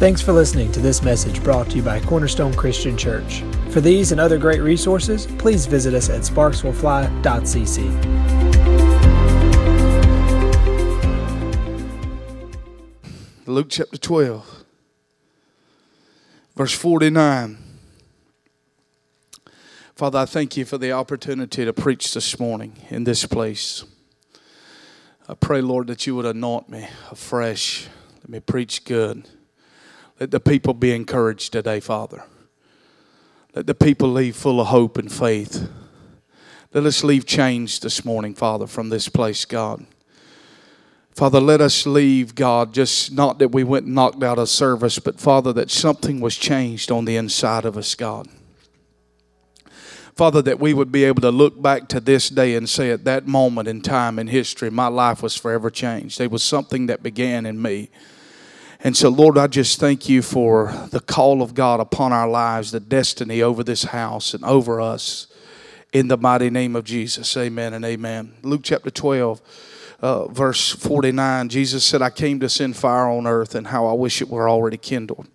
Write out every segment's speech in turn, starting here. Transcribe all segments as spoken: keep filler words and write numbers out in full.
Thanks for listening to this message brought to you by Cornerstone Christian Church. For these and other great resources, please visit us at sparks will fly dot c c. Luke chapter twelve, verse forty-nine. Father, I thank you for the opportunity to preach this morning in this place. I pray, Lord, that you would anoint me afresh. Let me preach good. Let the people be encouraged today, Father. Let the people leave full of hope and faith. Let us leave changed this morning, Father, from this place, God. Father, let us leave, God, just not that we went and knocked out of service, but, Father, that something was changed on the inside of us, God. Father, that we would be able to look back to this day and say at that moment in time in history, my life was forever changed. There was something that began in me. And so, Lord, I just thank you for the call of God upon our lives, the destiny over this house and over us. In the mighty name of Jesus, amen and amen. Luke chapter twelve, uh, verse forty-nine, Jesus said, I came to send fire on earth, and how I wish it were already kindled.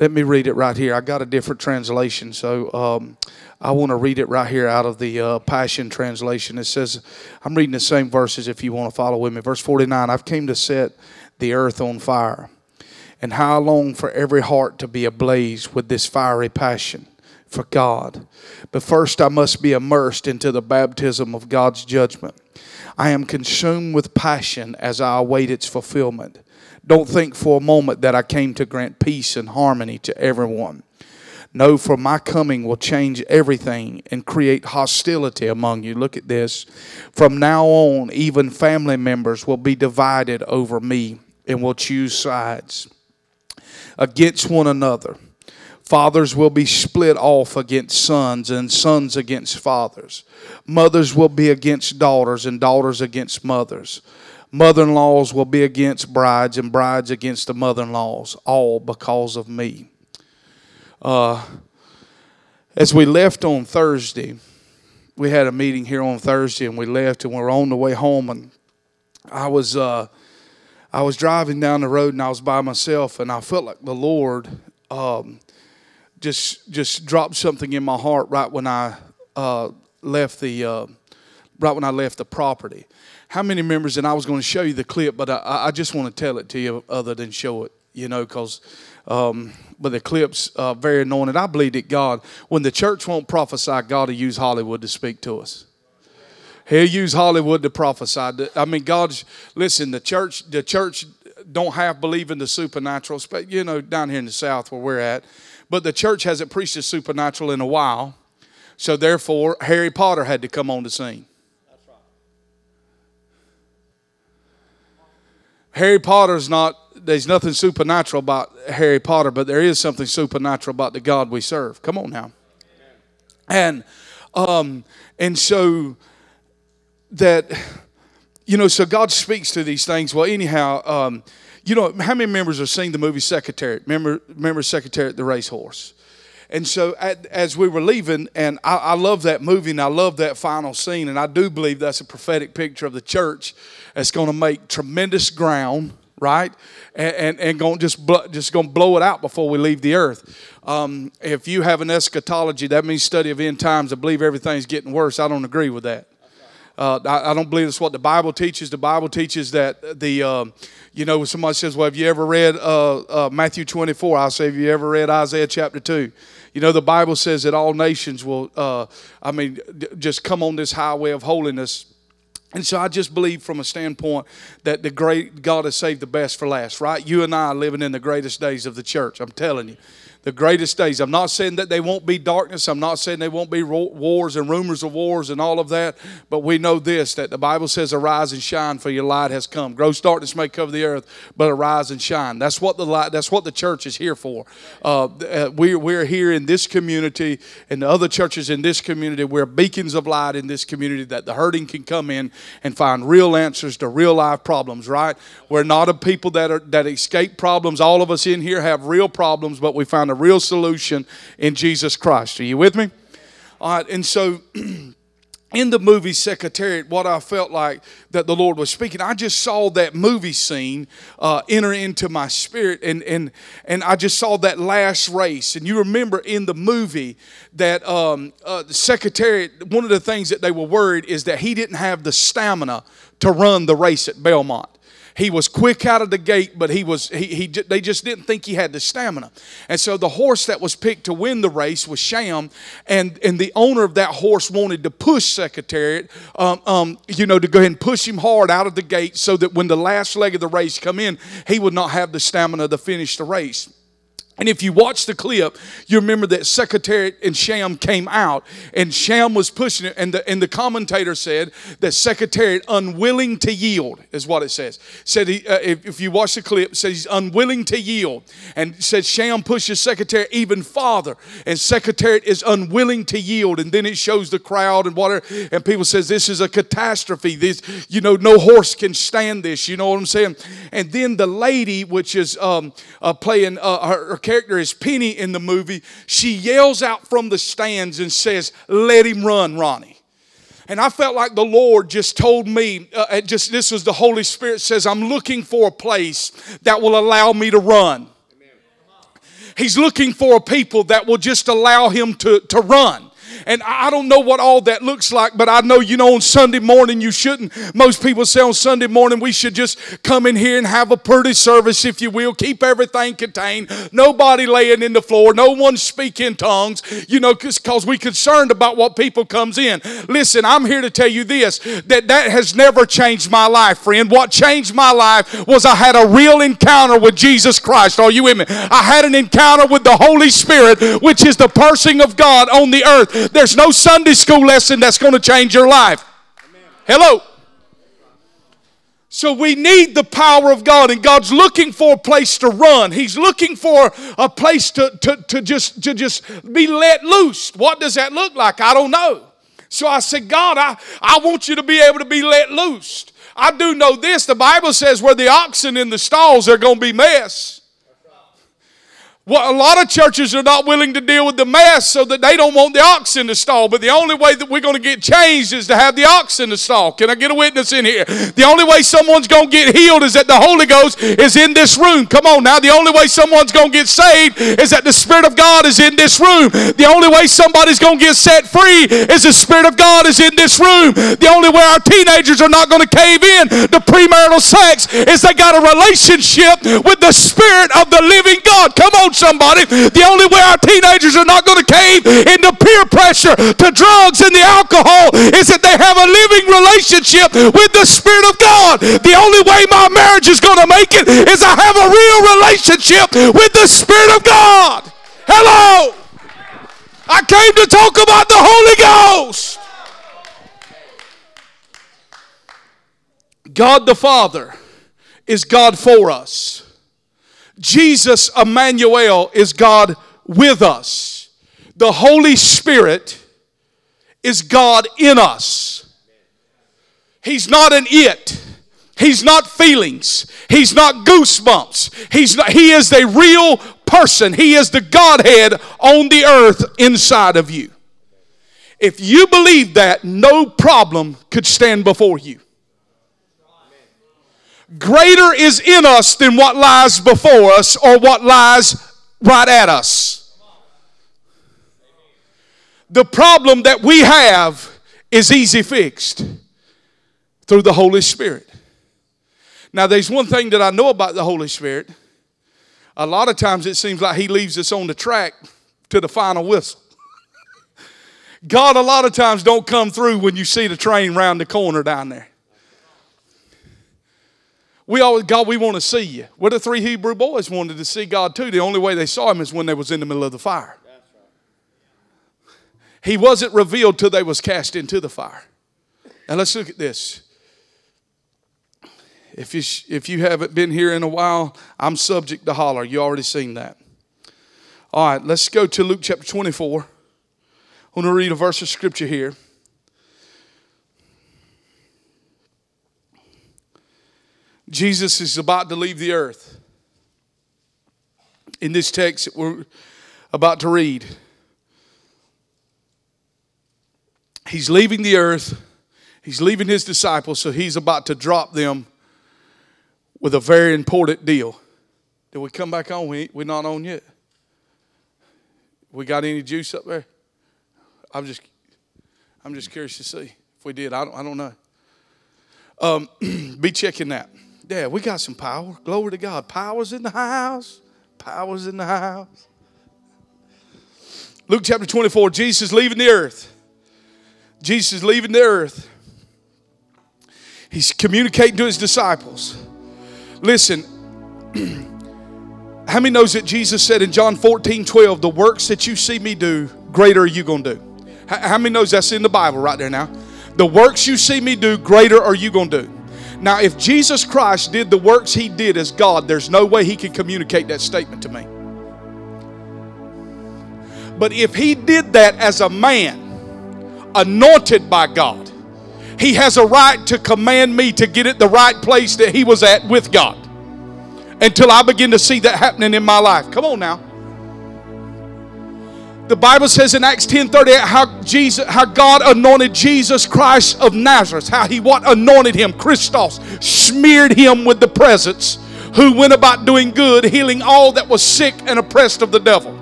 Let me read it right here. I got a different translation, so um, I want to read it right here out of the uh, Passion translation. It says, I'm reading the same verses if you want to follow with me. Verse forty-nine, I've came to set the earth on fire, and how I long for every heart to be ablaze with this fiery passion for God. But first I must be immersed into the baptism of God's judgment. I am consumed with passion as I await its fulfillment. Don't think for a moment that I came to grant peace and harmony to everyone. No, for my coming will change everything and create hostility among you. Look at this. From now on, even family members will be divided over me and will choose sides against one another. Fathers will be split off against sons, and sons against fathers. Mothers will be against daughters, and daughters against mothers. Mother-in-laws will be against brides, and brides against the mother-in-laws, all because of me. Uh, as we left on Thursday, we had a meeting here on Thursday, and we left, and we were on the way home, and I was uh, I was driving down the road, and I was by myself, and I felt like the Lord um, just just dropped something in my heart right when I uh, left the uh, right when I left the property. How many members, and I was going to show you the clip, but I, I just want to tell it to you other than show it, you know, because, um, but the clip's uh, very anointed. I believe that God, when the church won't prophesy, God will use Hollywood to speak to us. He'll use Hollywood to prophesy. I mean, God's, listen, the church, the church don't half believe in the supernatural, you know, down here in the South where we're at, but the church hasn't preached the supernatural in a while, so therefore Harry Potter had to come on the scene. Harry Potter's not, there's nothing supernatural about Harry Potter, but there is something supernatural about the God we serve. Come on now. Amen. And um, and so that, you know, so God speaks to these things. Well, anyhow, um, you know, how many members have seen the movie Secretariat? Remember, remember Secretariat, the racehorse? And so at, as we were leaving, and I, I love that movie, and I love that final scene, and I do believe that's a prophetic picture of the church that's going to make tremendous ground, right, and and, and going just bl- just going to blow it out before we leave the earth. Um, if you have an eschatology, that means study of end times. I believe everything's getting worse. I don't agree with that. Uh, I, I don't believe that's what the Bible teaches. The Bible teaches that the, uh, you know, somebody says, well, have you ever read uh, uh, Matthew twenty-four? I'll say, have you ever read Isaiah chapter two? You know, the Bible says that all nations will, uh, I mean, d- just come on this highway of holiness. And so I just believe from a standpoint that the great God has saved the best for last, right? You and I are living in the greatest days of the church. I'm telling you. The greatest days. I'm not saying that they won't be darkness. I'm not saying they won't be wars and rumors of wars and all of that. But we know this, that the Bible says, arise and shine, for your light has come. Gross darkness may cover the earth, but arise and shine. That's what the light, that's what the church is here for. Uh, we're, we're here in this community and the other churches in this community. We're beacons of light in this community that the hurting can come in and find real answers to real life problems, right? We're not a people that, are, that escape problems. All of us in here have real problems, but we find a real solution in Jesus Christ. Are you with me? All right, and so in the movie Secretariat, what I felt like that the Lord was speaking, I just saw that movie scene uh, enter into my spirit, and and and I just saw that last race. And you remember in the movie that um, uh, Secretariat, one of the things that they were worried is that he didn't have the stamina to run the race at Belmont. He was quick out of the gate, but he was he, he they just didn't think he had the stamina. And so the horse that was picked to win the race was Sham, and, and the owner of that horse wanted to push Secretariat, um, um, you know, to go ahead and push him hard out of the gate so that when the last leg of the race come in, he would not have the stamina to finish the race. And if you watch the clip, you remember that Secretariat and Sham came out, and Sham was pushing it, and the, and the commentator said that Secretariat, unwilling to yield, is what it says. Said he, uh, if, if you watch the clip, says he's unwilling to yield, and said Sham pushes Secretariat even farther, and Secretariat is unwilling to yield, and then it shows the crowd and whatever, and people says this is a catastrophe. This, you know, no horse can stand this. You know what I'm saying? And then the lady, which is um, uh, playing uh, her, her character is Penny in the movie, she yells out from the stands and says, "Let him run, Ronnie." And I felt like the Lord just told me, uh, just this is the Holy Spirit says, I'm looking for a place that will allow me to run. He's looking for a people that will just allow him to, to run. And I don't know what all that looks like, but I know, you know, on Sunday morning you shouldn't. Most people say on Sunday morning we should just come in here and have a pretty service, if you will. Keep everything contained. Nobody laying in the floor. No one speaking tongues, you know, because we're concerned about what people comes in. Listen, I'm here to tell you this, that that has never changed my life, friend. What changed my life was I had a real encounter with Jesus Christ. Are you with me? I had an encounter with the Holy Spirit, which is the person of God on the earth. There's no Sunday school lesson that's going to change your life. Amen. Hello. So we need the power of God, and God's looking for a place to run. He's looking for a place to, to, to, just, to just be let loose. What does that look like? I don't know. So I said, God, I, I want you to be able to be let loose. I do know this. The Bible says where the oxen in the stalls are going to be mess. Well, a lot of churches are not willing to deal with the mess, so that they don't want the oxen to stall. But the only way that we're going to get changed is to have the oxen to stall. Can I get a witness in here? The only way someone's going to get healed is that the Holy Ghost is in this room. Come on now. The only way someone's going to get saved is that the Spirit of God is in this room. The only way somebody's going to get set free is the Spirit of God is in this room. The only way our teenagers are not going to cave in to premarital sex is they got a relationship with the Spirit of the living God. Come on, somebody. The only way our teenagers are not going to cave into peer pressure to drugs and the alcohol is that they have a living relationship with the Spirit of God. The only way my marriage is going to make it is I have a real relationship with the Spirit of God. Hello. I came to talk about the Holy Ghost. God the Father is God for us. Jesus, Emmanuel, is God with us. The Holy Spirit is God in us. He's not an it. He's not feelings. He's not goosebumps. He's not, he is the real person. He is the Godhead on the earth inside of you. If you believe that, no problem could stand before you. Greater is in us than what lies before us or what lies right at us. The problem that we have is easy fixed through the Holy Spirit. Now, there's one thing that I know about the Holy Spirit. A lot of times it seems like he leaves us on the track to the final whistle. God, a lot of times, don't come through when you see the train round the corner down there. We always, God, we want to see you. Well, the three Hebrew boys wanted to see God too. The only way they saw him is when they was in the middle of the fire. That's right. He wasn't revealed till they was cast into the fire. Now let's look at this. If you, if you haven't been here in a while, I'm subject to holler. You already seen that. All right, let's go to Luke chapter twenty-four. I want to read a verse of scripture here. Jesus is about to leave the earth. In this text that we're about to read, He's leaving the earth. He's leaving his disciples, so he's about to drop them with a very important deal. Did we come back on? We, we're not on yet. We got any juice up there? I'm just, I'm just curious to see if we did. I don't, I don't know. Um, be checking that. Yeah, we got some power. Glory to God. Power's in the house. Power's in the house. Luke chapter twenty-four. Jesus leaving the earth. Jesus leaving the earth. He's communicating to his disciples. Listen. How many knows that Jesus said in John fourteen twelve, the works that you see me do, greater are you going to do? How, how many knows that's in the Bible right there now? The works you see me do, greater are you going to do? Now, if Jesus Christ did the works he did as God, there's no way he could communicate that statement to me. But if he did that as a man, anointed by God, he has a right to command me to get at the right place that he was at with God. Until I begin to see that happening in my life. Come on now. The Bible says in Acts ten thirty-eight how Jesus, how God anointed Jesus Christ of Nazareth. How he what anointed him, Christos, smeared him with the presence, who went about doing good, healing all that was sick and oppressed of the devil.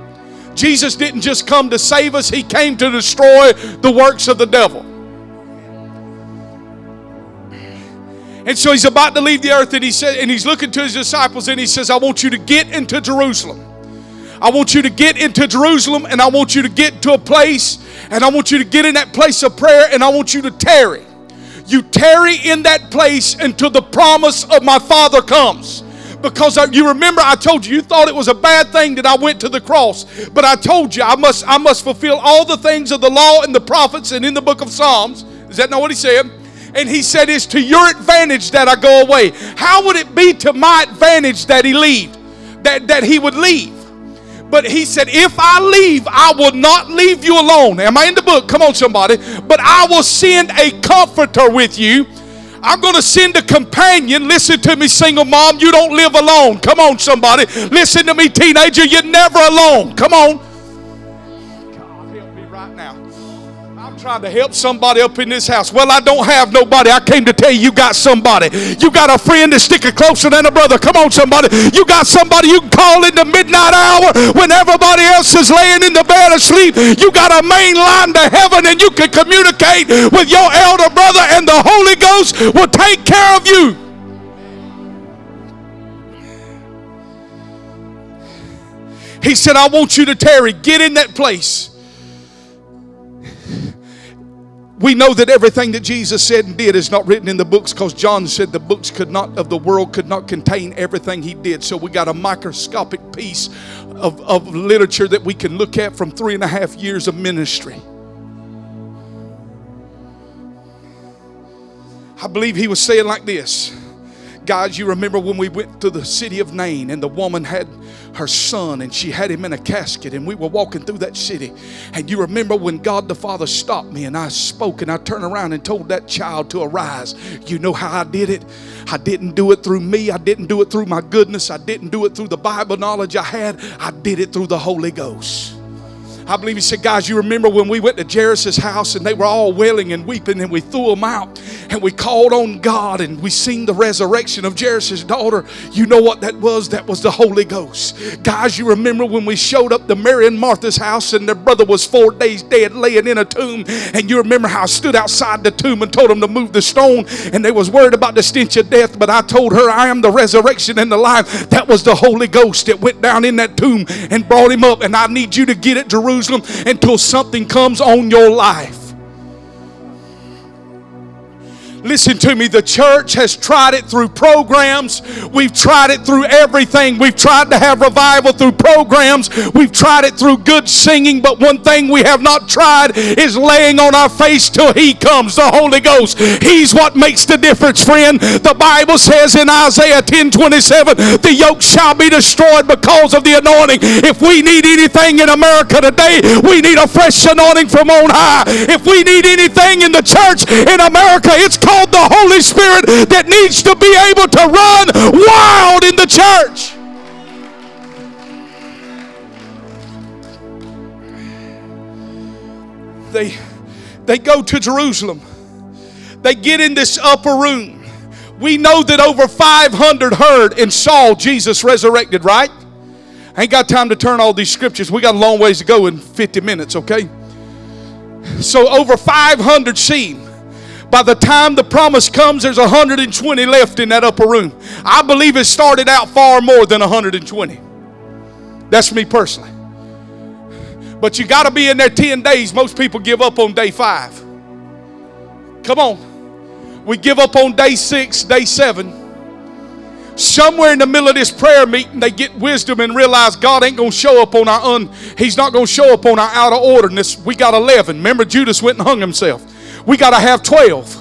Jesus didn't just come to save us. He came to destroy the works of the devil. And so he's about to leave the earth, and he said, and he's looking to his disciples, and he says, I want you to get into Jerusalem. I want you to get into Jerusalem, and I want you to get to a place, and I want you to get in that place of prayer, and I want you to tarry. You tarry in that place until the promise of my Father comes. Because you remember I told you, you thought it was a bad thing that I went to the cross. But I told you, I must, I must fulfill all the things of the law and the prophets and in the book of Psalms. Is that not what he said? And he said, it's to your advantage that I go away. How would it be to my advantage that he leave? That, that he would leave. But he said, if I leave, I will not leave you alone. Am I in the book? Come on, somebody. But I will send a comforter with you. I'm going to send a companion. Listen to me, single mom. You don't live alone. Come on, somebody. Listen to me, teenager. You're never alone. Come on. Trying to help somebody up in this house. Well, I don't have nobody. I came to tell you, you got somebody. You got a friend that's sticking closer than a brother. Come on, somebody. You got somebody you can call in the midnight hour when everybody else is laying in the bed asleep. You got a main line to heaven, and you can communicate with your elder brother, and the Holy Ghost will take care of you. He said, I want you to tarry. Get in that place. We know that everything that Jesus said and did is not written in the books, because John said the books could not of the world could not contain everything he did. So we got a microscopic piece of, of literature that we can look at from three and a half years of ministry. I believe he was saying like this. Guys, you remember when we went to the city of Nain, and the woman had her son, and she had him in a casket, and we were walking through that city. And you remember when God the Father stopped me, and I spoke, and I turned around and told that child to arise. You know how I did it? I didn't do it through me. I didn't do it through my goodness. I didn't do it through the Bible knowledge I had. I did it through the Holy Ghost. I believe he said, guys, you remember when we went to Jairus' house, and they were all wailing and weeping, and we threw them out, and we called on God, and we seen the resurrection of Jairus' daughter. You know what that was? That was the Holy Ghost. Guys, you remember when we showed up to Mary and Martha's house, and their brother was four days dead laying in a tomb, and you remember how I stood outside the tomb and told them to move the stone, and they was worried about the stench of death, but I told her, I am the resurrection and the life. That was the Holy Ghost that went down in that tomb and brought him up, and I need you to get at Jerusalem until something comes on your life. Listen to me. The church has tried it through programs. We've tried it through everything. We've tried to have revival through programs. We've tried it through good singing. But one thing we have not tried is laying on our face till he comes, the Holy Ghost. He's what makes the difference, friend. The Bible says in Isaiah ten twenty-seven, the yoke shall be destroyed because of the anointing. If we need anything in America today, we need a fresh anointing from on high. If we need anything in the church in America, it's called the Holy Spirit that needs to be able to run wild in the church. They, They go to Jerusalem. They get in this upper room. We know that over five hundred heard and saw Jesus resurrected, right? I ain't got time to turn all these scriptures. We got a long ways to go in fifty minutes, okay? So over five hundred seen. By the time the promise comes, there's one hundred twenty left in that upper room. I believe it started out far more than one hundred twenty. That's me personally. But you got to be in there ten days. Most people give up on day five. Come on. We give up on day six, day seven. Somewhere in the middle of this prayer meeting, they get wisdom and realize God ain't going to show up on our un. He's not going to show up on our out of orderness. We got eleven. Remember, Judas went and hung himself. We got to have twelve.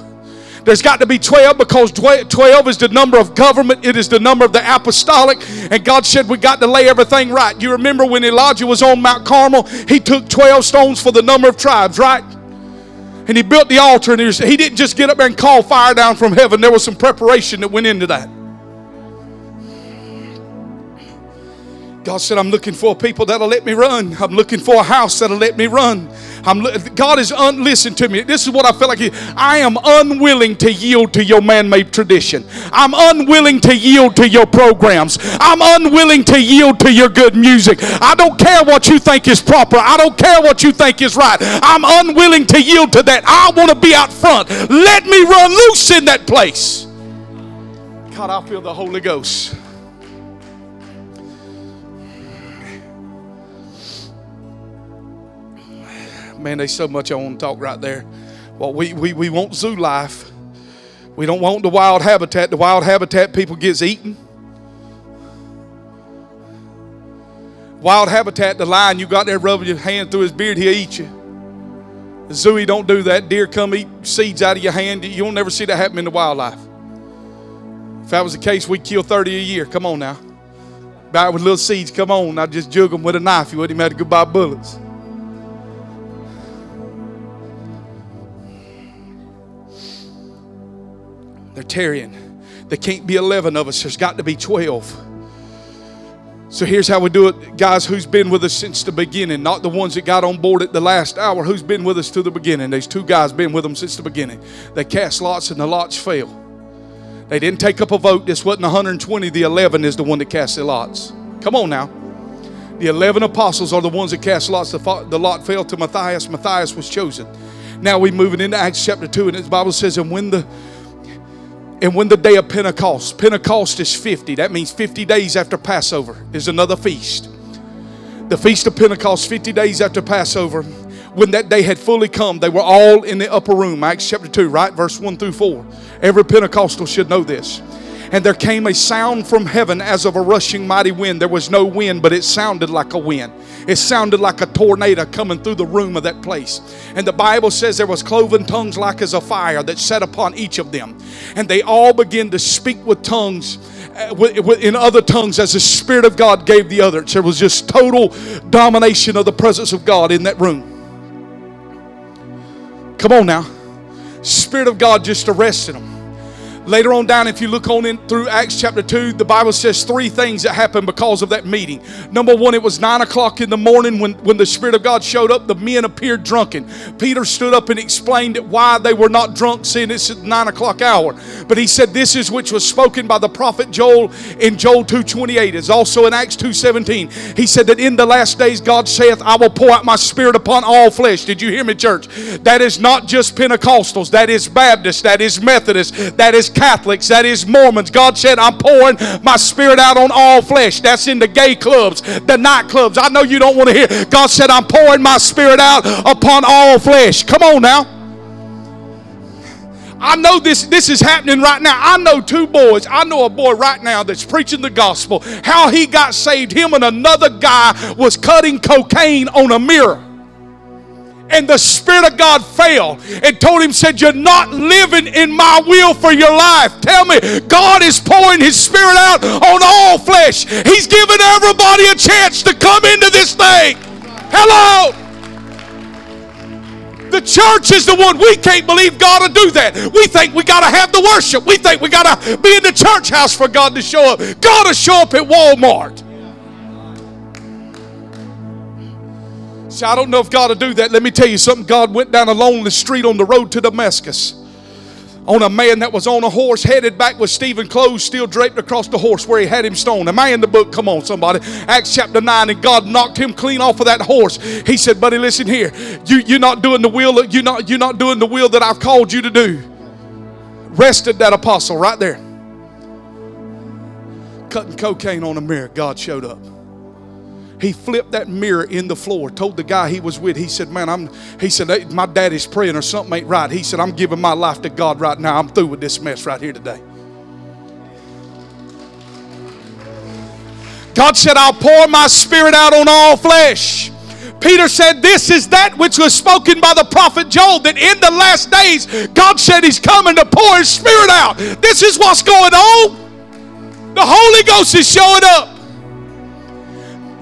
There's got to be twelve because twelve is the number of government. It is the number of the apostolic. And God said we got to lay everything right. You remember when Elijah was on Mount Carmel, he took twelve stones for the number of tribes, right? And he built the altar. And he, was, he didn't just get up there and call fire down from heaven. There was some preparation that went into that. God said, I'm looking for people that'll let me run. I'm looking for a house that'll let me run. I'm lo- God is, un- listen to me. This is what I feel like. I am unwilling to yield to your man-made tradition. I'm unwilling to yield to your programs. I'm unwilling to yield to your good music. I don't care what you think is proper. I don't care what you think is right. I'm unwilling to yield to that. I want to be out front. Let me run loose in that place. God, I feel the Holy Ghost. Man, there's so much I want to talk right there. Well, we, we, we want zoo life. We don't want the wild habitat. The wild habitat people gets eaten. Wild habitat, the lion you got there rubbing your hand through his beard, he'll eat you. The zoo, he don't do that. Deer come eat seeds out of your hand. You'll never see that happen in the wildlife. If that was the case, we'd kill thirty a year. Come on now. Back with little seeds, come on. I just jug them with a knife. You wouldn't even have to go buy bullets. They're tarrying. There can't be eleven of us. There's got to be twelve. So here's how we do it, guys. Who's been with us since the beginning? Not the ones that got on board at the last hour. Who's been with us to the beginning? These two guys been with them since the beginning. They cast lots and the lots fell. They didn't take up a vote. This wasn't one hundred twenty. The eleven is the one that cast the lots. Come on now. The eleven apostles are the ones that cast lots. The lot fell to Matthias. Matthias was chosen. Now we're moving into Acts chapter two, and the Bible says, and when the And when the day of Pentecost, Pentecost is fifty. That means fifty days after Passover is another feast. The feast of Pentecost, fifty days after Passover, when that day had fully come, they were all in the upper room. Acts chapter two, right? Verse one through four. Every Pentecostal should know this. And there came a sound from heaven as of a rushing mighty wind. There was no wind, but it sounded like a wind. It sounded like a tornado coming through the room of that place. And the Bible says there was cloven tongues like as a fire that sat upon each of them. And they all began to speak with tongues, in other tongues, as the Spirit of God gave the others. There was just total domination of the presence of God in that room. Come on now. Spirit of God just arrested them. Later on down, if you look on in through Acts chapter two, the Bible says three things that happened because of that meeting. Number one, it was nine o'clock in the morning when, when the Spirit of God showed up. The men appeared drunken. Peter stood up and explained why they were not drunk, seeing it's at nine o'clock hour. But he said, this is which was spoken by the prophet Joel in Joel two twenty-eight. It's also in Acts two seventeen. He said that in the last days, God saith, I will pour out my Spirit upon all flesh. Did you hear me, church? That is not just Pentecostals. That is Baptists. That is Methodists. That is Catholics, that is Mormons. God said, I'm pouring my Spirit out on all flesh. That's in the gay clubs, the nightclubs. I know you don't want to hear. God said, I'm pouring my Spirit out upon all flesh. Come on now. I know this, this is happening right now. I know two boys. I know a boy right now that's preaching the gospel. How he got saved, him and another guy was cutting cocaine on a mirror. And the Spirit of God fell and told him, said, you're not living in my will for your life. Tell me, God is pouring his Spirit out on all flesh. He's giving everybody a chance to come into this thing. Hello. The church is the one. We can't believe God will do that. We think we got to have the worship. We think we got to be in the church house for God to show up. God will show up at Walmart. say, I don't know if God will do that. Let me tell you something. God went down a lonely street on the road to Damascus on a man that was on a horse, headed back with Stephen, clothes still draped across the horse where he had him stoned. Am I in the book? Come on, somebody. Acts chapter nine, and God knocked him clean off of that horse. He said, buddy, listen here. You, you're not doing the will. You're not, you're not doing the will that I've called you to do. Rested that apostle right there. Cutting cocaine on a mirror. God showed up. He flipped that mirror in the floor, told the guy he was with, he said, man, I'm, he said, hey, my daddy's praying or something ain't right. He said, I'm giving my life to God right now. I'm through with this mess right here today. God said, I'll pour my spirit out on all flesh. Peter said, this is that which was spoken by the prophet Joel, that in the last days, God said he's coming to pour his spirit out. This is what's going on. The Holy Ghost is showing up.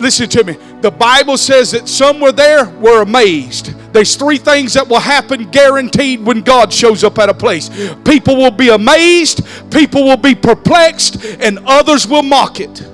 Listen to me. The Bible says that some were there were amazed. There's three things that will happen guaranteed when God shows up at a place. People will be amazed, people will be perplexed, and others will mock it.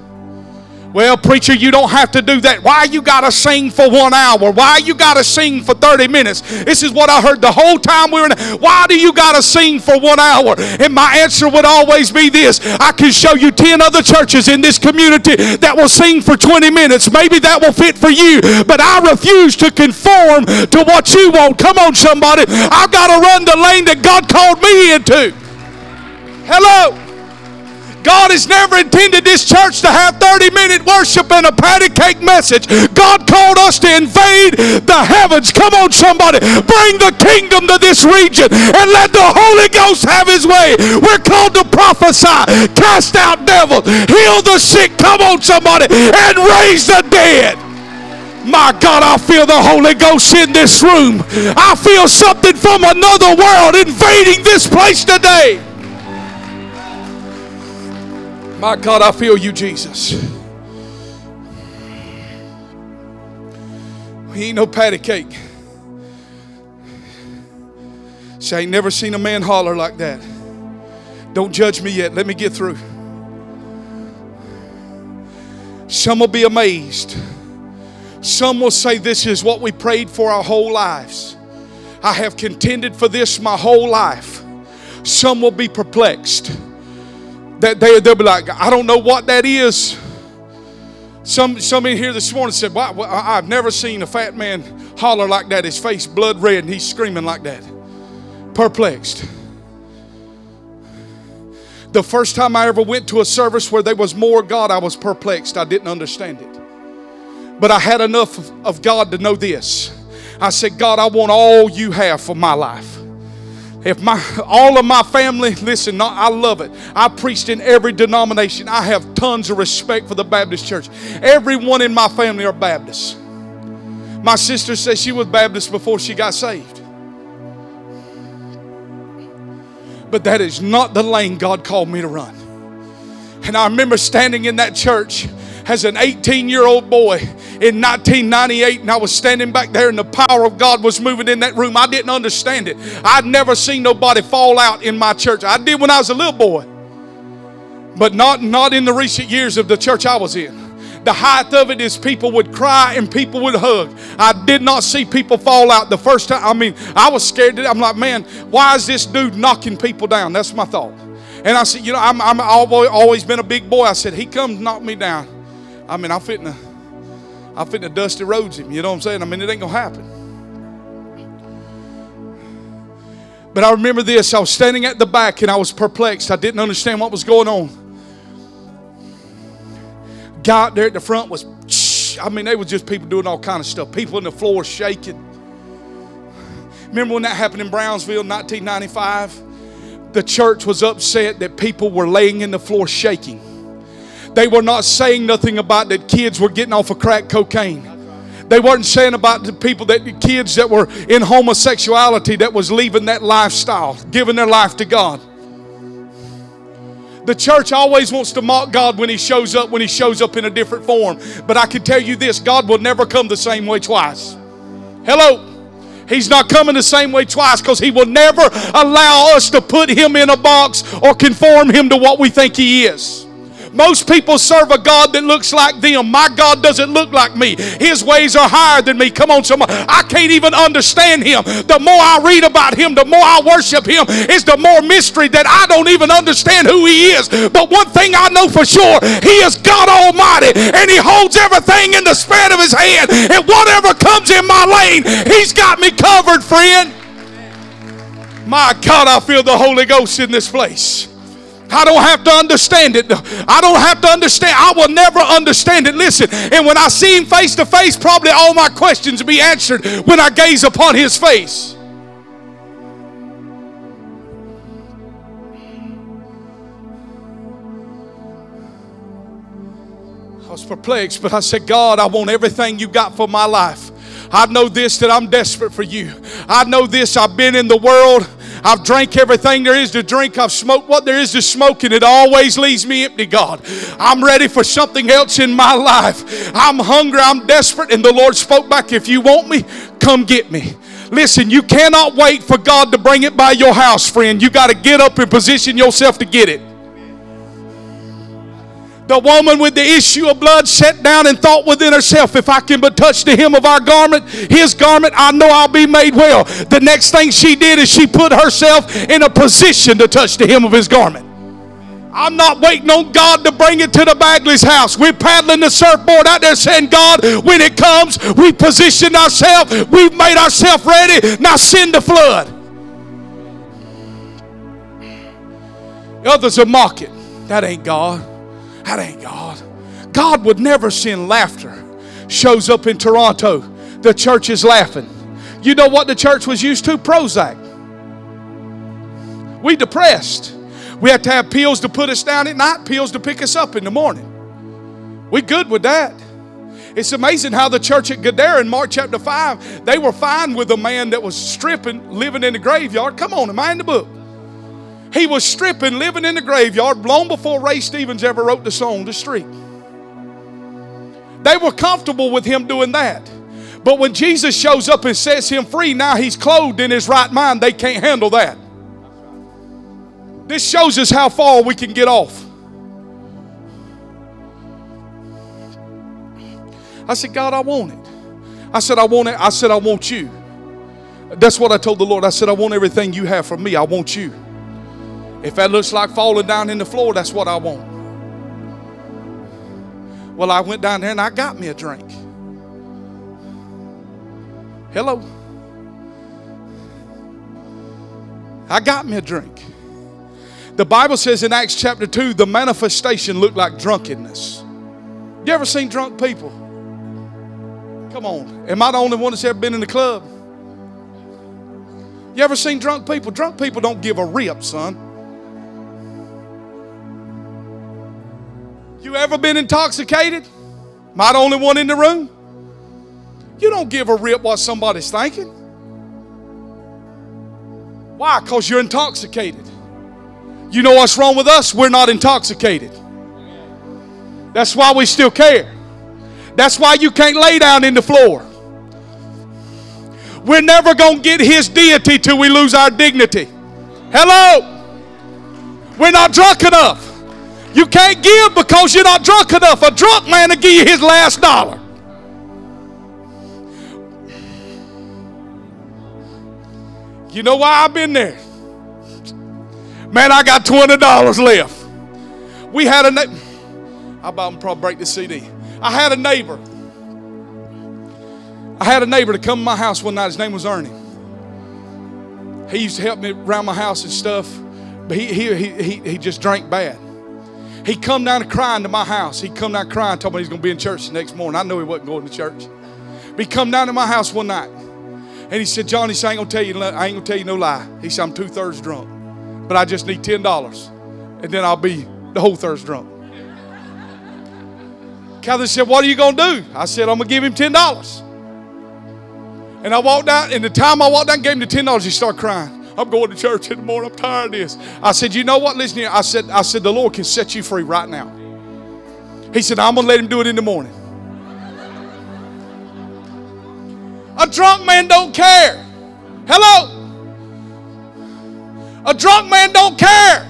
Well, preacher, you don't have to do that. Why you got to sing for one hour? Why you got to sing for thirty minutes? This is what I heard the whole time we were in. Why do you got to sing for one hour? And my answer would always be this. I can show you ten other churches in this community that will sing for twenty minutes. Maybe that will fit for you. But I refuse to conform to what you want. Come on, somebody. I've got to run the lane that God called me into. Hello. God has never intended this church to have thirty minute worship and a patty cake message. God called us to invade the heavens. Come on, somebody. Bring the kingdom to this region and let the Holy Ghost have his way. We're called to prophesy, cast out devils, heal the sick. Come on, somebody. And raise the dead. My God, I feel the Holy Ghost in this room. I feel something from another world invading this place today. My God, I feel you, Jesus. He ain't no patty cake. See, I ain't never seen a man holler like that. Don't judge me yet. Let me get through. Some will be amazed. Some will say, this is what we prayed for our whole lives. I have contended for this my whole life. Some will be perplexed. That they, they'll be like, I don't know what that is. Some, some in here this morning said, well, I've never seen a fat man holler like that. His face blood red and he's screaming like that. Perplexed. The first time I ever went to a service where there was more God, I was perplexed. I didn't understand it. But I had enough of, of God to know this. I said, God, I want all you have for my life. If my all of my family, listen, I love it. I preached in every denomination. I have tons of respect for the Baptist church. Everyone in my family are Baptists. My sister says she was Baptist before she got saved. But that is not the lane God called me to run. And I remember standing in that church as an eighteen-year-old boy in nineteen ninety-eight, and I was standing back there and the power of God was moving in that room. I didn't understand it. I'd never seen nobody fall out in my church. I did when I was a little boy, but not, not in the recent years of the church I was in. The height of it is people would cry and people would hug. I did not see people fall out the first time. I mean, I was scared. I'm like, man, why is this dude knocking people down? That's my thought. And I said, you know, I'm, I'm always been a big boy. I said, he comes knock me down. I mean, I'm fitting I'm fitting to dusty roads him. You know what I'm saying? I mean, it ain't going to happen. But I remember this. I was standing at the back and I was perplexed. I didn't understand what was going on. Guy out there at the front was, I mean, they were just people doing all kind of stuff. People on the floor shaking. Remember when that happened in Brownsville in nineteen ninety-five? The church was upset that people were laying in the floor shaking. They were not saying nothing about that kids were getting off of crack cocaine. They weren't saying about the people, that the kids that were in homosexuality that was leaving that lifestyle, giving their life to God. The church always wants to mock God when he shows up, when he shows up in a different form. But I can tell you this, God will never come the same way twice. Hello. He's not coming the same way twice because he will never allow us to put him in a box or conform him to what we think he is. Most people serve a God that looks like them. My God doesn't look like me. His ways are higher than me. Come on, somebody. I can't even understand him. The more I read about him, the more I worship him, is the more mystery that I don't even understand who he is. But one thing I know for sure, he is God Almighty, and he holds everything in the span of his hand. And whatever comes in my lane, he's got me covered, friend. My God, I feel the Holy Ghost in this place. I don't have to understand it. I don't have to understand. I will never understand it. Listen, and when I see him face to face, probably all my questions will be answered when I gaze upon his face. I was perplexed, but I said, God, I want everything you got for my life. I know this, that I'm desperate for you. I know this, I've been in the world. I've drank everything there is to drink. I've smoked what there is to smoke, and it always leaves me empty, God. I'm ready for something else in my life. I'm hungry, I'm desperate, and the Lord spoke back, if you want me, come get me. Listen, you cannot wait for God to bring it by your house, friend. You got to get up and position yourself to get it. The woman with the issue of blood sat down and thought within herself, if I can but touch the hem of our garment, his garment, I know I'll be made well. The next thing she did is she put herself in a position to touch the hem of his garment. I'm not waiting on God to bring it to the Bagley's house. We're paddling the surfboard out there saying, God, when it comes, we positioned ourselves. We've made ourselves ready. Now send the flood. Others are mocking. That ain't God. That ain't God. God would never send laughter. Shows up in Toronto. The church is laughing. You know what the church was used to? Prozac. We depressed. We had to have pills to put us down at night, pills to pick us up in the morning. We good with that. It's amazing how the church at Gadara in Mark chapter five, they were fine with a man that was stripping, living in the graveyard. Come on, am I in the book? He was stripping, living in the graveyard, long before Ray Stevens ever wrote the song, The Street. They were comfortable with him doing that. But when Jesus shows up and sets him free, now he's clothed in his right mind. They can't handle that. This shows us how far we can get off. I said, God, I want it. I said, I want it. I said, I want you. That's what I told the Lord. I said, I want everything you have for me. I want you. If that looks like falling down in the floor, that's what I want. Well, I went down there and I got me a drink. Hello. I got me a drink. The Bible says in Acts chapter two, the manifestation looked like drunkenness. You ever seen drunk people? Come on. Am I the only one that's ever been in the club? You ever seen drunk people? Drunk people don't give a rip, son. You ever been intoxicated? Am I the only one in the room? You don't give a rip what somebody's thinking. Why? Because you're intoxicated. You know what's wrong with us? We're not intoxicated. That's why we still care. That's why you can't lay down in the floor. We're never going to get his deity till we lose our dignity. Hello? We're not drunk enough. You can't give because you're not drunk enough. A drunk man will give you his last dollar. You know why I've been there? Man, I got twenty dollars left. We had a neighbor. I'm about to probably break the C D. I had a neighbor. I had a neighbor to come to my house one night. His name was Ernie. He used to help me around my house and stuff. But he, he, he, he, he just drank bad. He come down crying to my house. He come down crying, told me he's going to be in church the next morning. I knew he wasn't going to church. But he come down to my house one night. And he said, John, he said, I ain't going to tell you, I ain't gonna tell you no lie. He said, I'm two-thirds drunk. But I just need ten dollars. And then I'll be the whole thirds drunk. Catherine said, what are you going to do? I said, I'm going to give him ten dollars. And I walked out. And the time I walked out and gave him the ten dollars, he started crying. I'm going to church in the morning. I'm tired of this. I said, you know what? Listen here. I said, I said, the Lord can set you free right now. He said, I'm going to let him do it in the morning. A drunk man don't care. Hello? A drunk man don't care.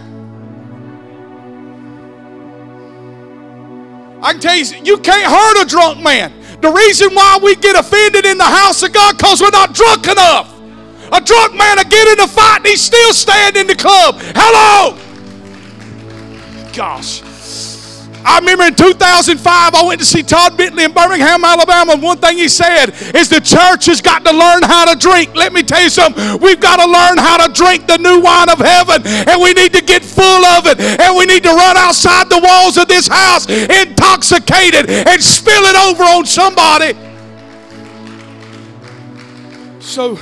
I can tell you, you can't hurt a drunk man. The reason why we get offended in the house of God because we're not drunk enough. A drunk man will get in a fight and he's still standing in the club. Hello! Gosh. I remember in two thousand five, I went to see Todd Bentley in Birmingham, Alabama, and one thing he said is the church has got to learn how to drink. Let me tell you something. We've got to learn how to drink the new wine of heaven, and we need to get full of it, and we need to run outside the walls of this house intoxicated and spill it over on somebody. So,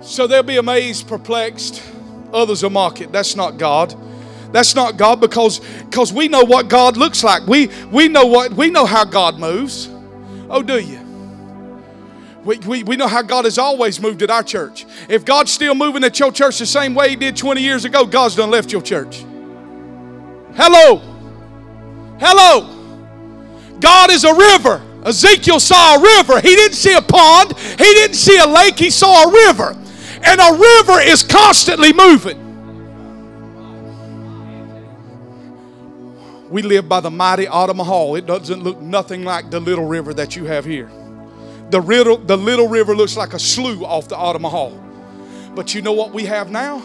so they'll be amazed, perplexed. Others will mock it. That's not God. That's not God, because because we know what God looks like. We we know what we know how God moves. Oh, do you? We, we, we know how God has always moved at our church. If God's still moving at your church the same way He did twenty years ago, God's done left your church. Hello. Hello. God is a river. Ezekiel saw a river. He didn't see a pond. He didn't see a lake. He saw a river. And a river is constantly moving. We live by the mighty Ottawa Hall. It doesn't look nothing like the little river that you have here. The little, the little river looks like a slough off the Ottawa Hall. But you know what we have now?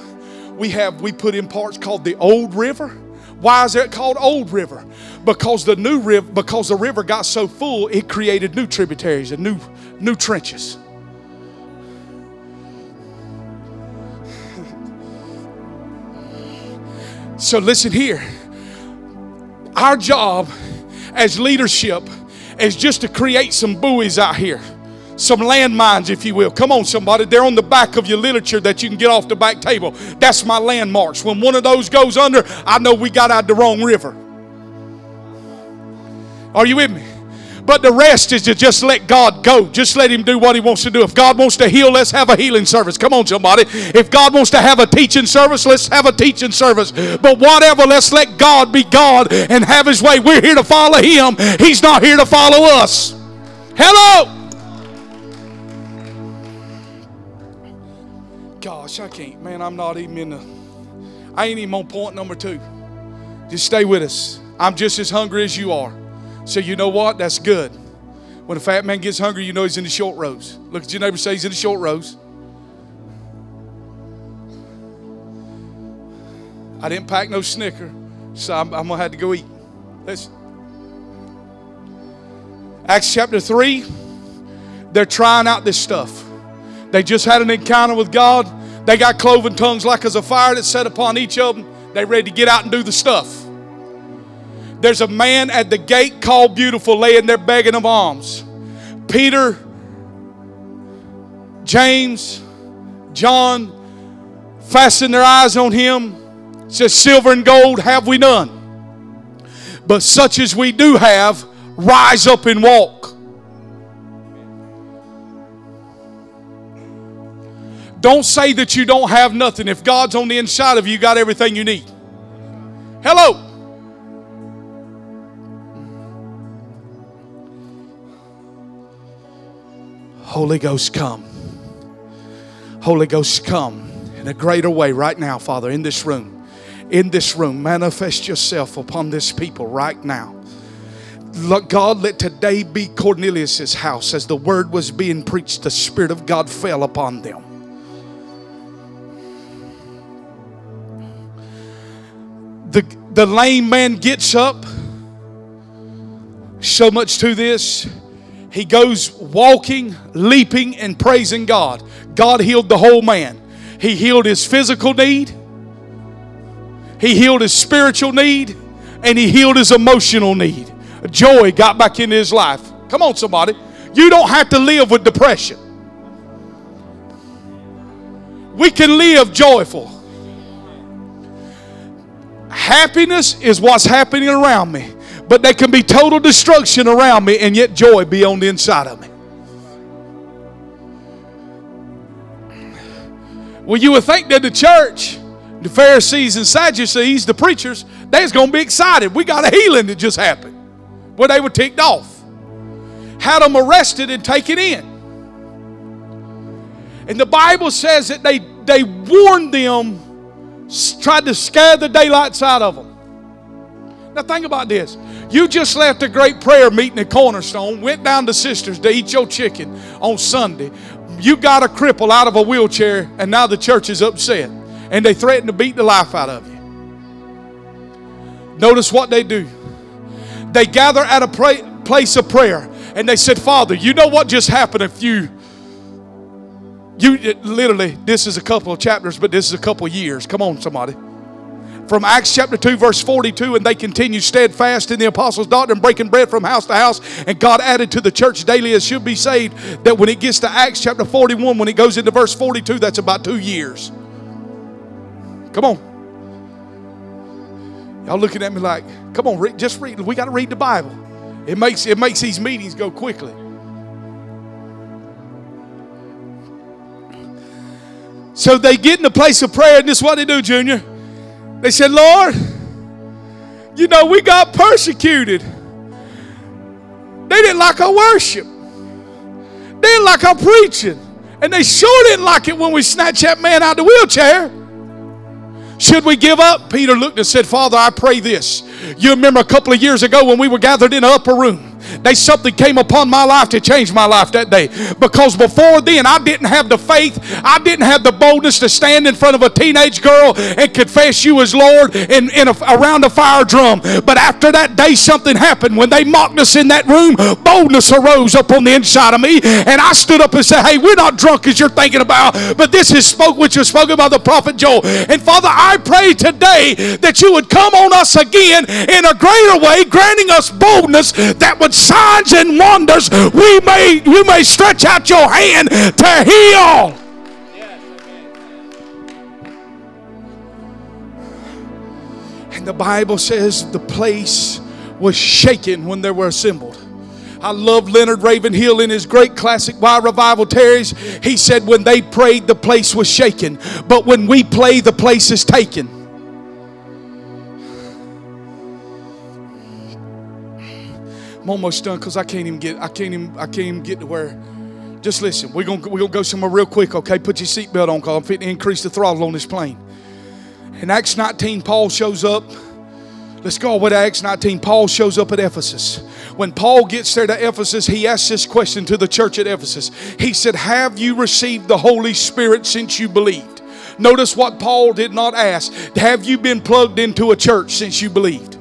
We have, we put in parts called the Old River. Why is it called Old River? Because the new river, because the river got so full, it created new tributaries and new, new trenches. So listen here. Our job as leadership is just to create some buoys out here. Some landmines, if you will. Come on, somebody. They're on the back of your literature that you can get off the back table. That's my landmarks. When one of those goes under, I know we got out the wrong river. Are you with me? But the rest is to just let God go. Just let Him do what He wants to do. If God wants to heal, let's have a healing service. Come on, somebody. If God wants to have a teaching service, let's have a teaching service. But whatever, let's let God be God and have His way. We're here to follow Him. He's not here to follow us. Hello. Gosh, I can't. Man, I'm not even in the... I ain't even on point number two. Just stay with us. I'm just as hungry as you are. So you know what? That's good. When a fat man gets hungry, you know he's in the short rows. Look at your neighbor and say, he's in the short rows. I didn't pack no Snicker, so I'm, I'm going to have to go eat. Listen. Acts chapter three, they're trying out this stuff. They just had an encounter with God. They got cloven tongues like as a fire that set upon each of them. They're ready to get out and do the stuff. There's a man at the gate called Beautiful laying there begging of alms. Peter, James, John fastened their eyes on him. It says, silver and gold have we none, but such as we do have, rise up and walk. Don't say that you don't have nothing. If God's on the inside of you, you got everything you need. Hello. Holy Ghost, come. Holy Ghost, come in a greater way right now, Father, in this room. In this room, manifest yourself upon this people right now. Look, God, let today be Cornelius' house. As the word was being preached, the Spirit of God fell upon them. The, the lame man gets up. So much to this. He goes walking, leaping, and praising God. God healed the whole man. He healed his physical need. He healed his spiritual need. And He healed his emotional need. Joy got back into his life. Come on, somebody. You don't have to live with depression. We can live joyful. Happiness is what's happening around me. But there can be total destruction around me and yet joy be on the inside of me. Well, you would think that the church, the Pharisees and Sadducees, the preachers, they's going to be excited. We got a healing that just happened. Well, they were ticked off. Had them arrested and taken in. And the Bible says that they, they warned them, tried to scare the daylights out of them. Now think about this. You just left a great prayer meeting at Cornerstone, went down to Sisters to eat your chicken on Sunday. You got a cripple out of a wheelchair, and now the church is upset. And they threaten to beat the life out of you. Notice what they do. They gather at a pra- place of prayer. And they said, Father, you know what just happened a few You it, literally, this is a couple of chapters, but this is a couple of years. Come on, somebody. From Acts chapter two, verse forty-two, and they continued steadfast in the apostles' doctrine, breaking bread from house to house, and God added to the church daily as should be saved. That when it gets to Acts chapter forty-one, when it goes into verse forty-two, that's about two years. Come on. Y'all looking at me like, come on, Rick, just read. We got to read the Bible. It makes, it makes these meetings go quickly. So they get in the place of prayer, and this is what they do, Junior. They said, Lord, you know, we got persecuted. They didn't like our worship. They didn't like our preaching. And they sure didn't like it when we snatched that man out of the wheelchair. Should we give up? Peter looked and said, Father, I pray this. You remember a couple of years ago when we were gathered in an upper room. They something came upon my life to change my life that day. Because before then, I didn't have the faith. I didn't have the boldness to stand in front of a teenage girl and confess you as Lord in, in a, around a fire drum. But after that day, something happened. When they mocked us in that room, boldness arose up on the inside of me. And I stood up and said, hey, we're not drunk as you're thinking about. But this is spoke which was spoken by the prophet Joel. And Father, I I pray today that you would come on us again in a greater way, granting us boldness that with signs and wonders we may you may stretch out your hand to heal. Yes, amen. And the Bible says the place was shaken when they were assembled. I love Leonard Ravenhill in his great classic Why Revival Tarries. He said, when they prayed, the place was shaken. But when we play, the place is taken. I'm almost done because I can't even get, I can't even, I can't even get to where. Just listen, we're going we're gonna go somewhere real quick, okay? Put your seatbelt on because I'm fitting to increase the throttle on this plane. In Acts nineteen, Paul shows up. Let's go with Acts nineteen. Paul shows up at Ephesus. When Paul gets there to Ephesus, he asks this question to the church at Ephesus. He said, have you received the Holy Spirit since you believed? Notice what Paul did not ask. Have you been plugged into a church since you believed?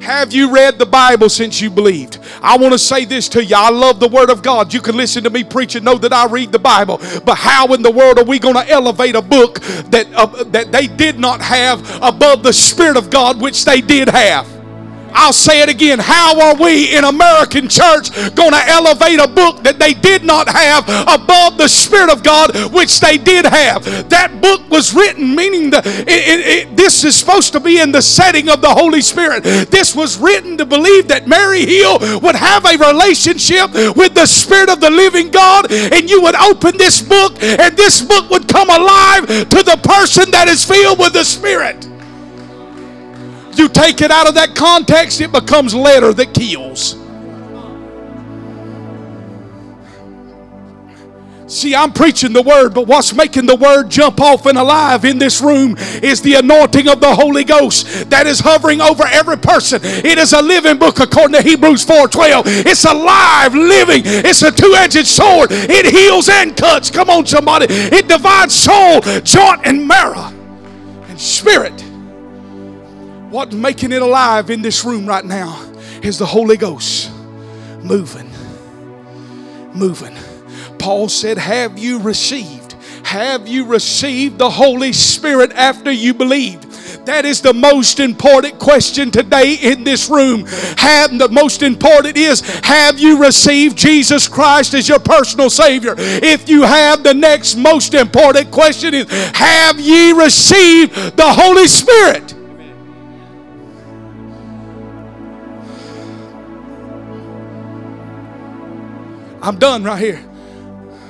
Have you read the Bible since you believed? I want to say this to you. I love the Word of God. You can listen to me preach and know that I read the Bible. But how in the world are we going to elevate a book that, uh, that they did not have above the Spirit of God, which they did have? I'll say it again. How are we in American church going to elevate a book that they did not have above the Spirit of God, which they did have? That book was written, meaning the, it, it, it, this is supposed to be in the setting of the Holy Spirit. This was written to believe that Mary Hill would have a relationship with the Spirit of the living God, and you would open this book, and this book would come alive to the person that is filled with the Spirit. You take it out of that context, it becomes letter that kills. See, I'm preaching the Word, but what's making the Word jump off and alive in this room is the anointing of the Holy Ghost that is hovering over every person. It is a living book according to Hebrews four twelve. It's alive, living. It's a two-edged sword. It heals and cuts. Come on, somebody. It divides soul, joint, and marrow, and spirit. What's making it alive in this room right now is the Holy Ghost moving, moving. Paul said, have you received? Have you received the Holy Spirit after you believed? That is the most important question today in this room. Have, the most important is, have you received Jesus Christ as your personal Savior? If you have, the next most important question is, have ye received the Holy Spirit? I'm done right here.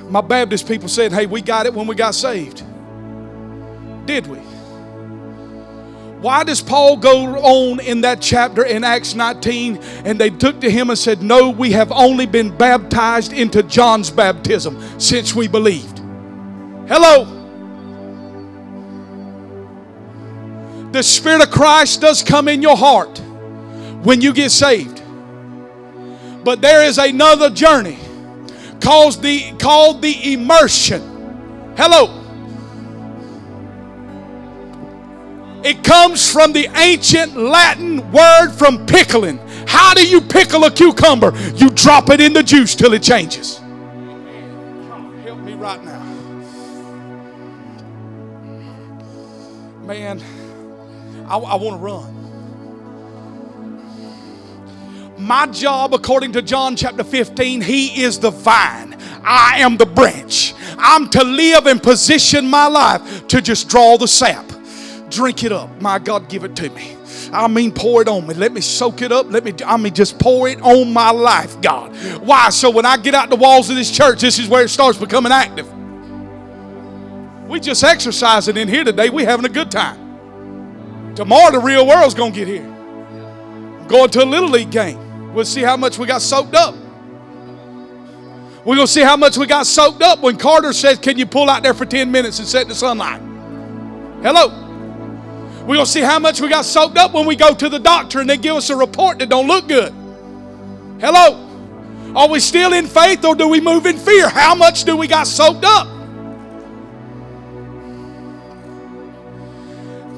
My Baptist people said, hey, we got it when we got saved. Did we? Why does Paul go on in that chapter in Acts nineteen, and they took to him and said, no, we have only been baptized into John's baptism since we believed. Hello. The Spirit of Christ does come in your heart when you get saved. But there is another journey called the, called the immersion. Hello. It comes from the ancient Latin word from pickling. How do you pickle a cucumber? You drop it in the juice till it changes. Help me right now. Man, I, I want to run. My job, according to John chapter fifteen, he is the vine. I am the branch. I'm to live and position my life to just draw the sap. Drink it up. My God, give it to me. I mean, pour it on me. Let me soak it up. Let me, I mean, just pour it on my life, God. Why? So when I get out the walls of this church, this is where it starts becoming active. We just exercising in here today. We having a good time. Tomorrow, the real world's going to get here. I'm going to a Little League game. We'll see how much we got soaked up. We're going to see how much we got soaked up when Carter says, can you pull out there for ten minutes and sit in the sunlight? Hello. We're going to see how much we got soaked up when we go to the doctor and they give us a report that don't look good. Hello. Are we still in faith or do we move in fear? How much do we got soaked up?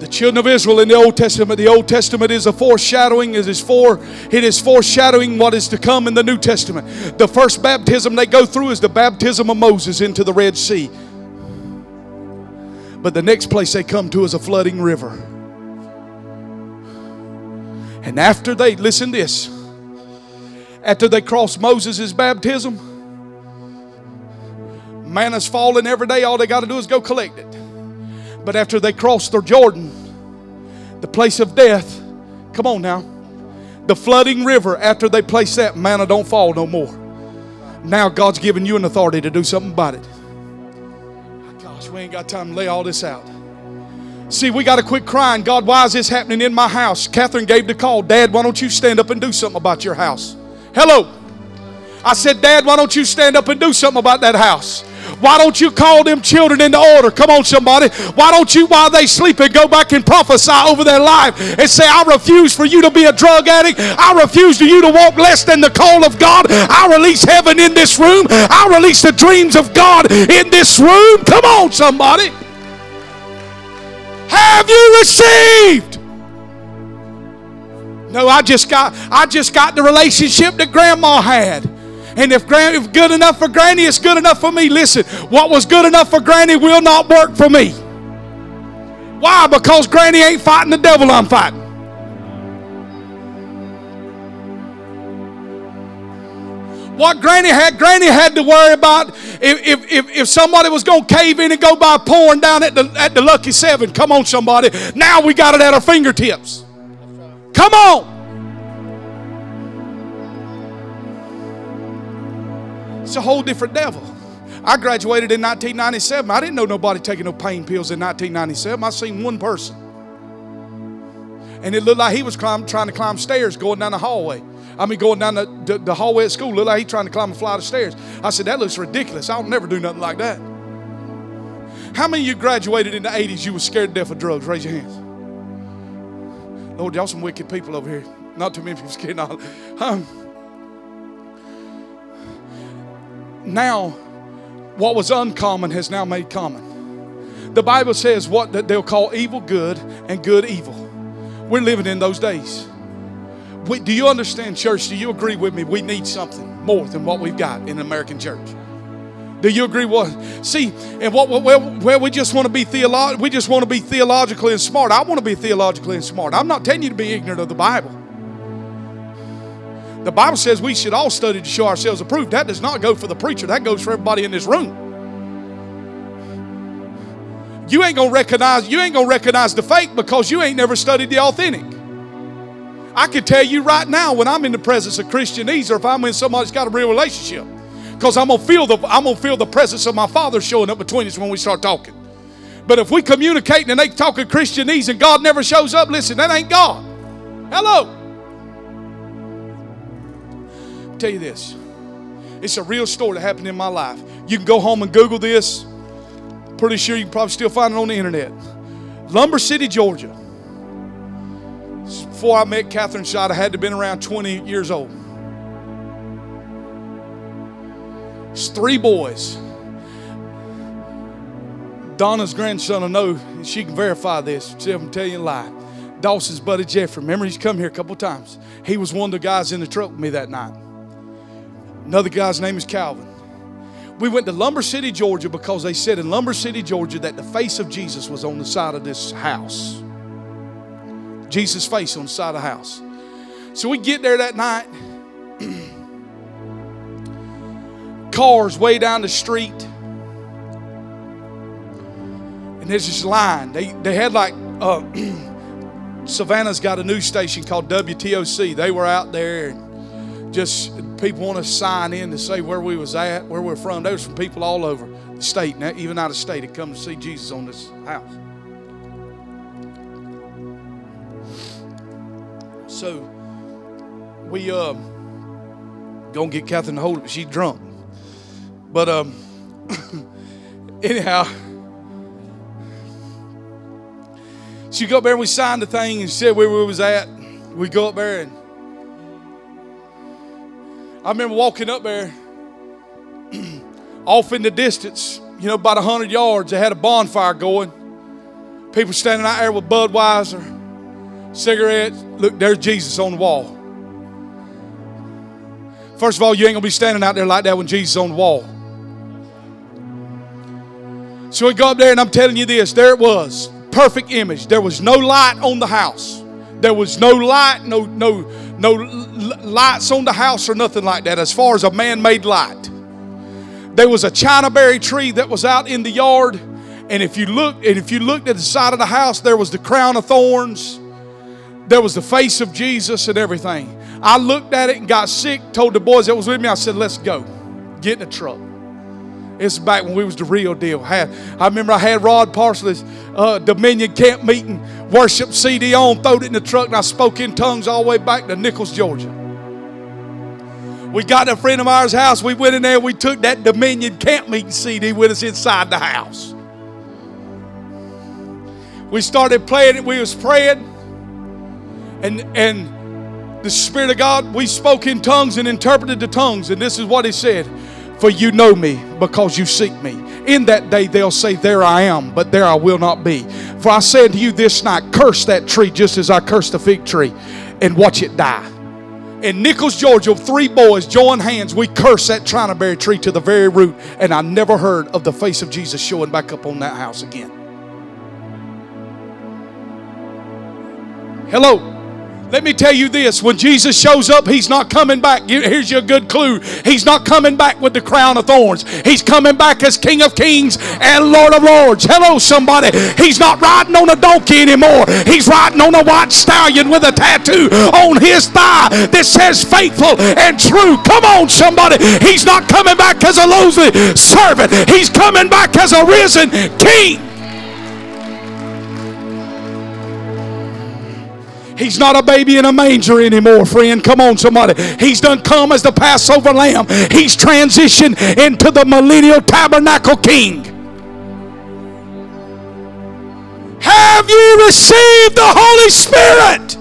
The children of Israel in the Old Testament. The Old Testament is a foreshadowing. It is, for, it is foreshadowing what is to come in the New Testament. The first baptism they go through is the baptism of Moses into the Red Sea. But the next place they come to is a flooding river. And after they, listen this, after they cross Moses' baptism, manna's falling every day. All they got to do is go collect it. But after they cross the Jordan, the place of death, come on now, the flooding river, after they place that, manna don't fall no more. Now God's giving you an authority to do something about it. Gosh, we ain't got time to lay all this out. See, we got to quit crying. God, why is this happening in my house? Catherine gave the call. Dad, why don't you stand up and do something about your house? Hello. I said, Dad, why don't you stand up and do something about that house? Why don't you call them children into order? Come on, somebody. Why don't you, while they sleep, and go back and prophesy over their life and say, I refuse for you to be a drug addict. I refuse for you to walk less than the call of God. I release heaven in this room. I release the dreams of God in this room. Come on, somebody. Have you received? No, I just got, I just got the relationship that Grandma had. And if, gran- if good enough for Granny, it's good enough for me. Listen, what was good enough for Granny will not work for me. Why? Because Granny ain't fighting the devil I'm fighting. What Granny had, Granny had to worry about if, if, if somebody was going to cave in and go buy porn down at the, at the Lucky Seven. Come on, somebody. Now we got it at our fingertips. Come on. It's a whole different devil. I graduated in nineteen ninety-seven. I didn't know nobody taking no pain pills in nineteen ninety-seven. I seen one person. And it looked like he was climb, trying to climb stairs going down the hallway. I mean, going down the, the, the hallway at school. Looked like he trying to climb a flight of stairs. I said, that looks ridiculous. I'll never do nothing like that. How many of you graduated in the eighties you were scared to death of drugs? Raise your hands. Lord, y'all some wicked people over here. Not too many people scared. Um, Now, what was uncommon has now made common. The Bible says what that they'll call evil good and good evil. We're living in those days. We, do you understand, church? Do you agree with me? We need something more than what we've got in the American church. Do you agree? What? See, and what? Where, where we just want to be theolo- we just want to be theologically and smart. I want to be theologically and smart. I'm not telling you to be ignorant of the Bible. The Bible says we should all study to show ourselves approved. That does not go for the preacher. That goes for everybody in this room. You ain't gonna recognize, you ain't gonna recognize the fake because you ain't never studied the authentic. I can tell you right now when I'm in the presence of Christianese or if I'm in somebody's got a real relationship, because I'm gonna feel the I'm gonna feel the presence of my Father showing up between us when we start talking. But if we communicate and they talking Christianese and God never shows up, listen, that ain't God. Hello. Tell you this, it's a real story that happened in my life. You can go home and Google this. Pretty sure you can probably still find it on the internet. Lumber City, Georgia. Before I met Catherine Schott, I had to have been around twenty years old. It's three boys. Donna's grandson, I know, she can verify this. See, I'm telling you a lie. Dawson's buddy Jeffrey. Remember, he's come here a couple times. He was one of the guys in the truck with me that night. Another guy's name is Calvin. We went to Lumber City, Georgia, because they said in Lumber City, Georgia, that the face of Jesus was on the side of this house. Jesus' face on the side of the house. So we get there that night. Cars way down the street. And there's this line. They, they had like... Uh, Savannah's got a news station called W T O C. They were out there, and just people want to sign in to say where we was at, where we're from. There was from people all over the state, now even out of state, had come to see Jesus on this house. So we um, gonna get Catherine to hold it, but she's drunk. But um, anyhow. So you go up there and we signed the thing and said where we was at. We go up there and I remember walking up there off in the distance, you know, about one hundred yards, they had a bonfire going. People standing out there with Budweiser, cigarettes. Look, there's Jesus on the wall. First of all, you ain't going to be standing out there like that when Jesus is on the wall. So we go up there and I'm telling you this, there it was. Perfect image. There was no light on the house. There was no light, no no no lights on the house or nothing like that as far as a man-made light. There was a chinaberry tree that was out in the yard, and if you looked and if you looked at the side of the house, there was the crown of thorns. There was the face of Jesus and everything. I looked at it and got sick, told the boys that was with me, I said, "Let's go. Get in the truck." It's back when we was the real deal. I remember I had Rod Parsley's uh, Dominion camp meeting, worship C D on, throwed it in the truck, and I spoke in tongues all the way back to Nichols, Georgia. We got to a friend of ours' house. We went in there. We took that Dominion camp meeting C D with us inside the house. We started playing it. We was praying. And, and the Spirit of God, we spoke in tongues and interpreted the tongues. And this is what he said. For you know me because you seek me. In that day they'll say, there I am, but there I will not be. For I say to you this night, curse that tree just as I cursed the fig tree, and watch it die. In Nichols, Georgia, three boys joined hands. We cursed that chinaberry tree to the very root, and I never heard of the face of Jesus showing back up on that house again. Hello. Let me tell you this, when Jesus shows up, he's not coming back. Here's your good clue. He's not coming back with the crown of thorns. He's coming back as King of Kings and Lord of Lords. Hello, somebody. He's not riding on a donkey anymore. He's riding on a white stallion with a tattoo on his thigh that says faithful and true. Come on, somebody. He's not coming back as a lowly servant. He's coming back as a risen king. He's not a baby in a manger anymore, friend. Come on, somebody. He's done come as the Passover lamb. He's transitioned into the millennial tabernacle king. Have you received the Holy Spirit?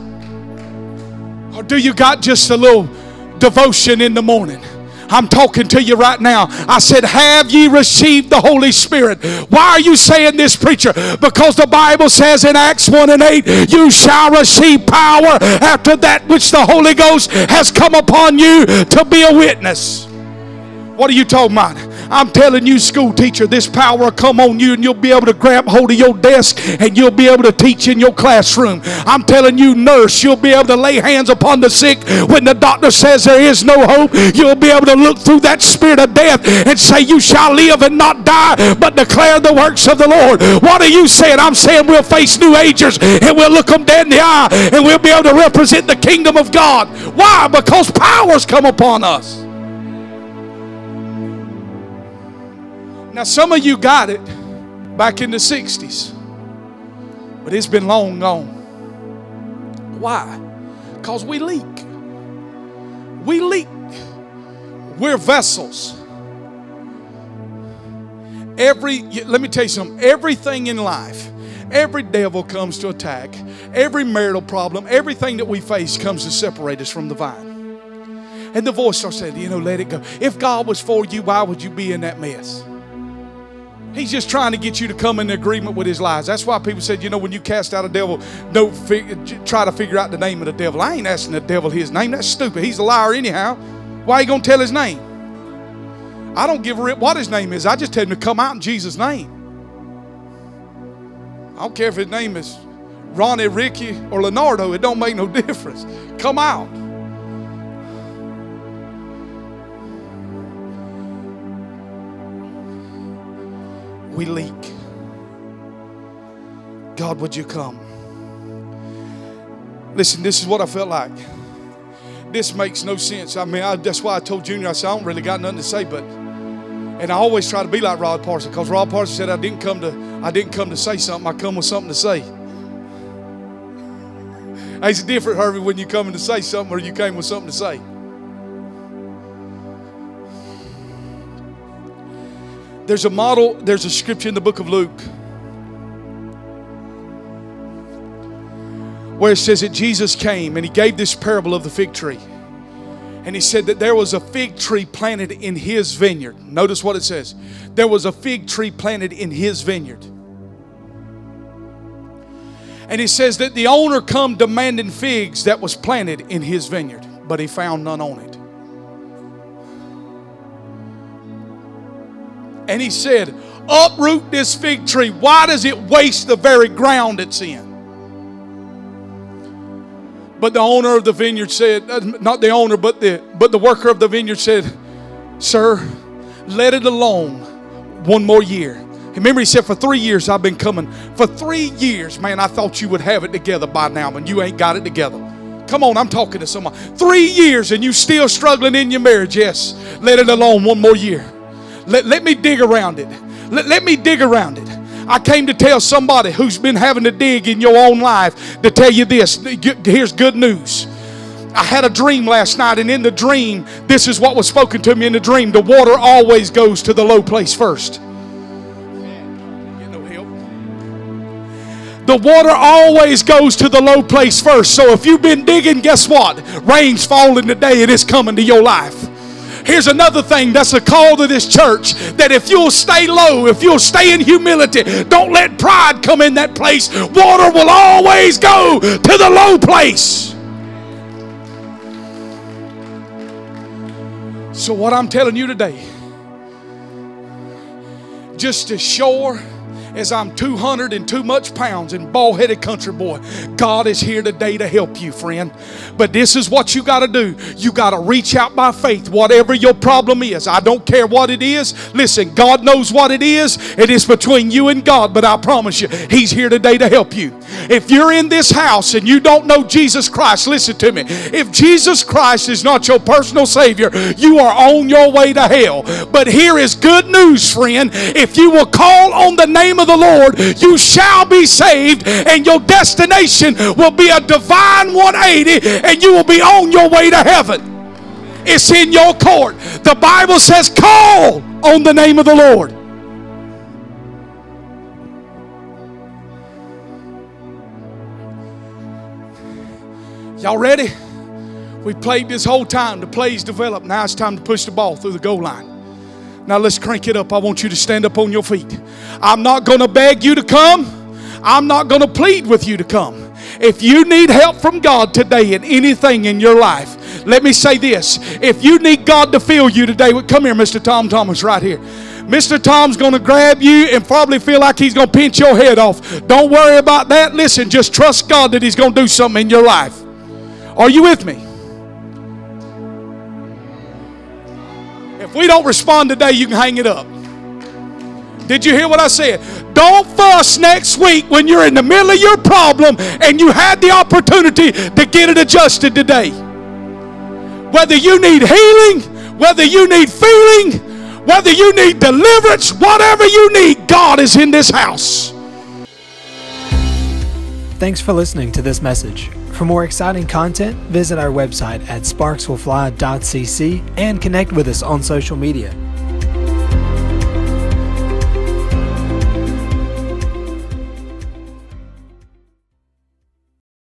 Or do you got just a little devotion in the morning? I'm talking to you right now. I said, have ye received the Holy Spirit? Why are you saying this, preacher? Because the Bible says in Acts one and eight, you shall receive power after that which the Holy Ghost has come upon you to be a witness. What are you talking about? I'm telling you, school teacher, this power will come on you and you'll be able to grab hold of your desk and you'll be able to teach in your classroom. I'm telling you, nurse, you'll be able to lay hands upon the sick when the doctor says there is no hope. You'll be able to look through that spirit of death and say you shall live and not die, but declare the works of the Lord. What are you saying? I'm saying we'll face New Agers and we'll look them dead in the eye and we'll be able to represent the kingdom of God. Why? Because power's come upon us. Now, some of you got it back in the sixties, but it's been long gone. Why? Because we leak. We leak. We're vessels. Every, let me tell you something. Everything in life, Every devil comes to attack. Every marital problem, everything that we face comes to separate us from the vine. And the voice starts saying, you know, let it go. If God was for you, why would you be in that mess? He's just trying to get you to come in agreement with his lies. That's why people said, you know, when you cast out a devil, don't fig- try to figure out the name of the devil. I ain't asking the devil his name. That's stupid. He's a liar anyhow. Why are you going to tell his name? I don't give a rip what his name is. I just tell him to come out in Jesus' name. I don't care if his name is Ronnie, Ricky, or Leonardo. It don't make no difference. Come out. We leak. God, would you come? Listen, this is what I felt like. This makes no sense. I mean, I, that's why I told Junior, I said, I don't really got nothing to say, but, and I always try to be like Rod Parsley, because Rod Parsley said, I didn't come to, I didn't come to say something. I come with something to say. It's different, Harvey, when you come in to say something or you came with something to say. There's a model, there's a scripture in the book of Luke where it says that Jesus came and he gave this parable of the fig tree. And he said that there was a fig tree planted in his vineyard. Notice what it says. There was a fig tree planted in his vineyard. And he says that the owner come demanding figs that was planted in his vineyard, but he found none on it. And he said, uproot this fig tree. Why does it waste the very ground it's in? But the owner of the vineyard said, not the owner, but the, but the worker of the vineyard said, sir, let it alone one more year. Remember, he said, for three years I've been coming. For three years, man, I thought you would have it together by now, and you ain't got it together. Come on, I'm talking to someone. Three years and you still struggling in your marriage. Yes, let it alone one more year. Let, let me dig around it. Let, let me dig around it. I came to tell somebody who's been having to dig in your own life to tell you this. Here's good news. I had a dream last night, and in the dream, this is what was spoken to me in the dream. The water always goes to the low place first. The water always goes to the low place first. So if you've been digging, guess what? Rain's falling today, and it's coming to your life. Here's another thing that's a call to this church, that if you'll stay low, if you'll stay in humility, don't let pride come in that place. Water will always go to the low place. So what I'm telling you today, just as sure as I'm two hundred and too much pounds and bald-headed country boy, God is here today to help you, friend. But this is what you got to do. You got to reach out by faith, whatever your problem is. I don't care what it is. Listen, God knows what it is. It is between you and God, but I promise you, he's here today to help you. If you're in this house and you don't know Jesus Christ, listen to me. If Jesus Christ is not your personal Savior, you are on your way to hell. But here is good news, friend. If you will call on the name of the Lord, you shall be saved, and your destination will be a divine one eighty, and you will be on your way to heaven. It's in your court. The Bible says, call on the name of the Lord. Y'all ready? We played this whole time. The play's developed. Now it's time to push the ball through the goal line. Now let's crank it up. I want you to stand up on your feet. I'm not going to beg you to come. I'm not going to plead with you to come. If you need help from God today in anything in your life, let me say this. If you need God to fill you today, well, come here, Mister Tom Thomas, right here. Mister Tom's going to grab you and probably feel like he's going to pinch your head off. Don't worry about that. Listen, just trust God that he's going to do something in your life. Are you with me? If we don't respond today, you can hang it up. Did you hear what I said? Don't fuss next week when you're in the middle of your problem and you had the opportunity to get it adjusted today. Whether you need healing, whether you need feeling, whether you need deliverance, whatever you need, God is in this house. Thanks for listening to this message. For more exciting content, visit our website at sparks will fly dot c c and connect with us on social media.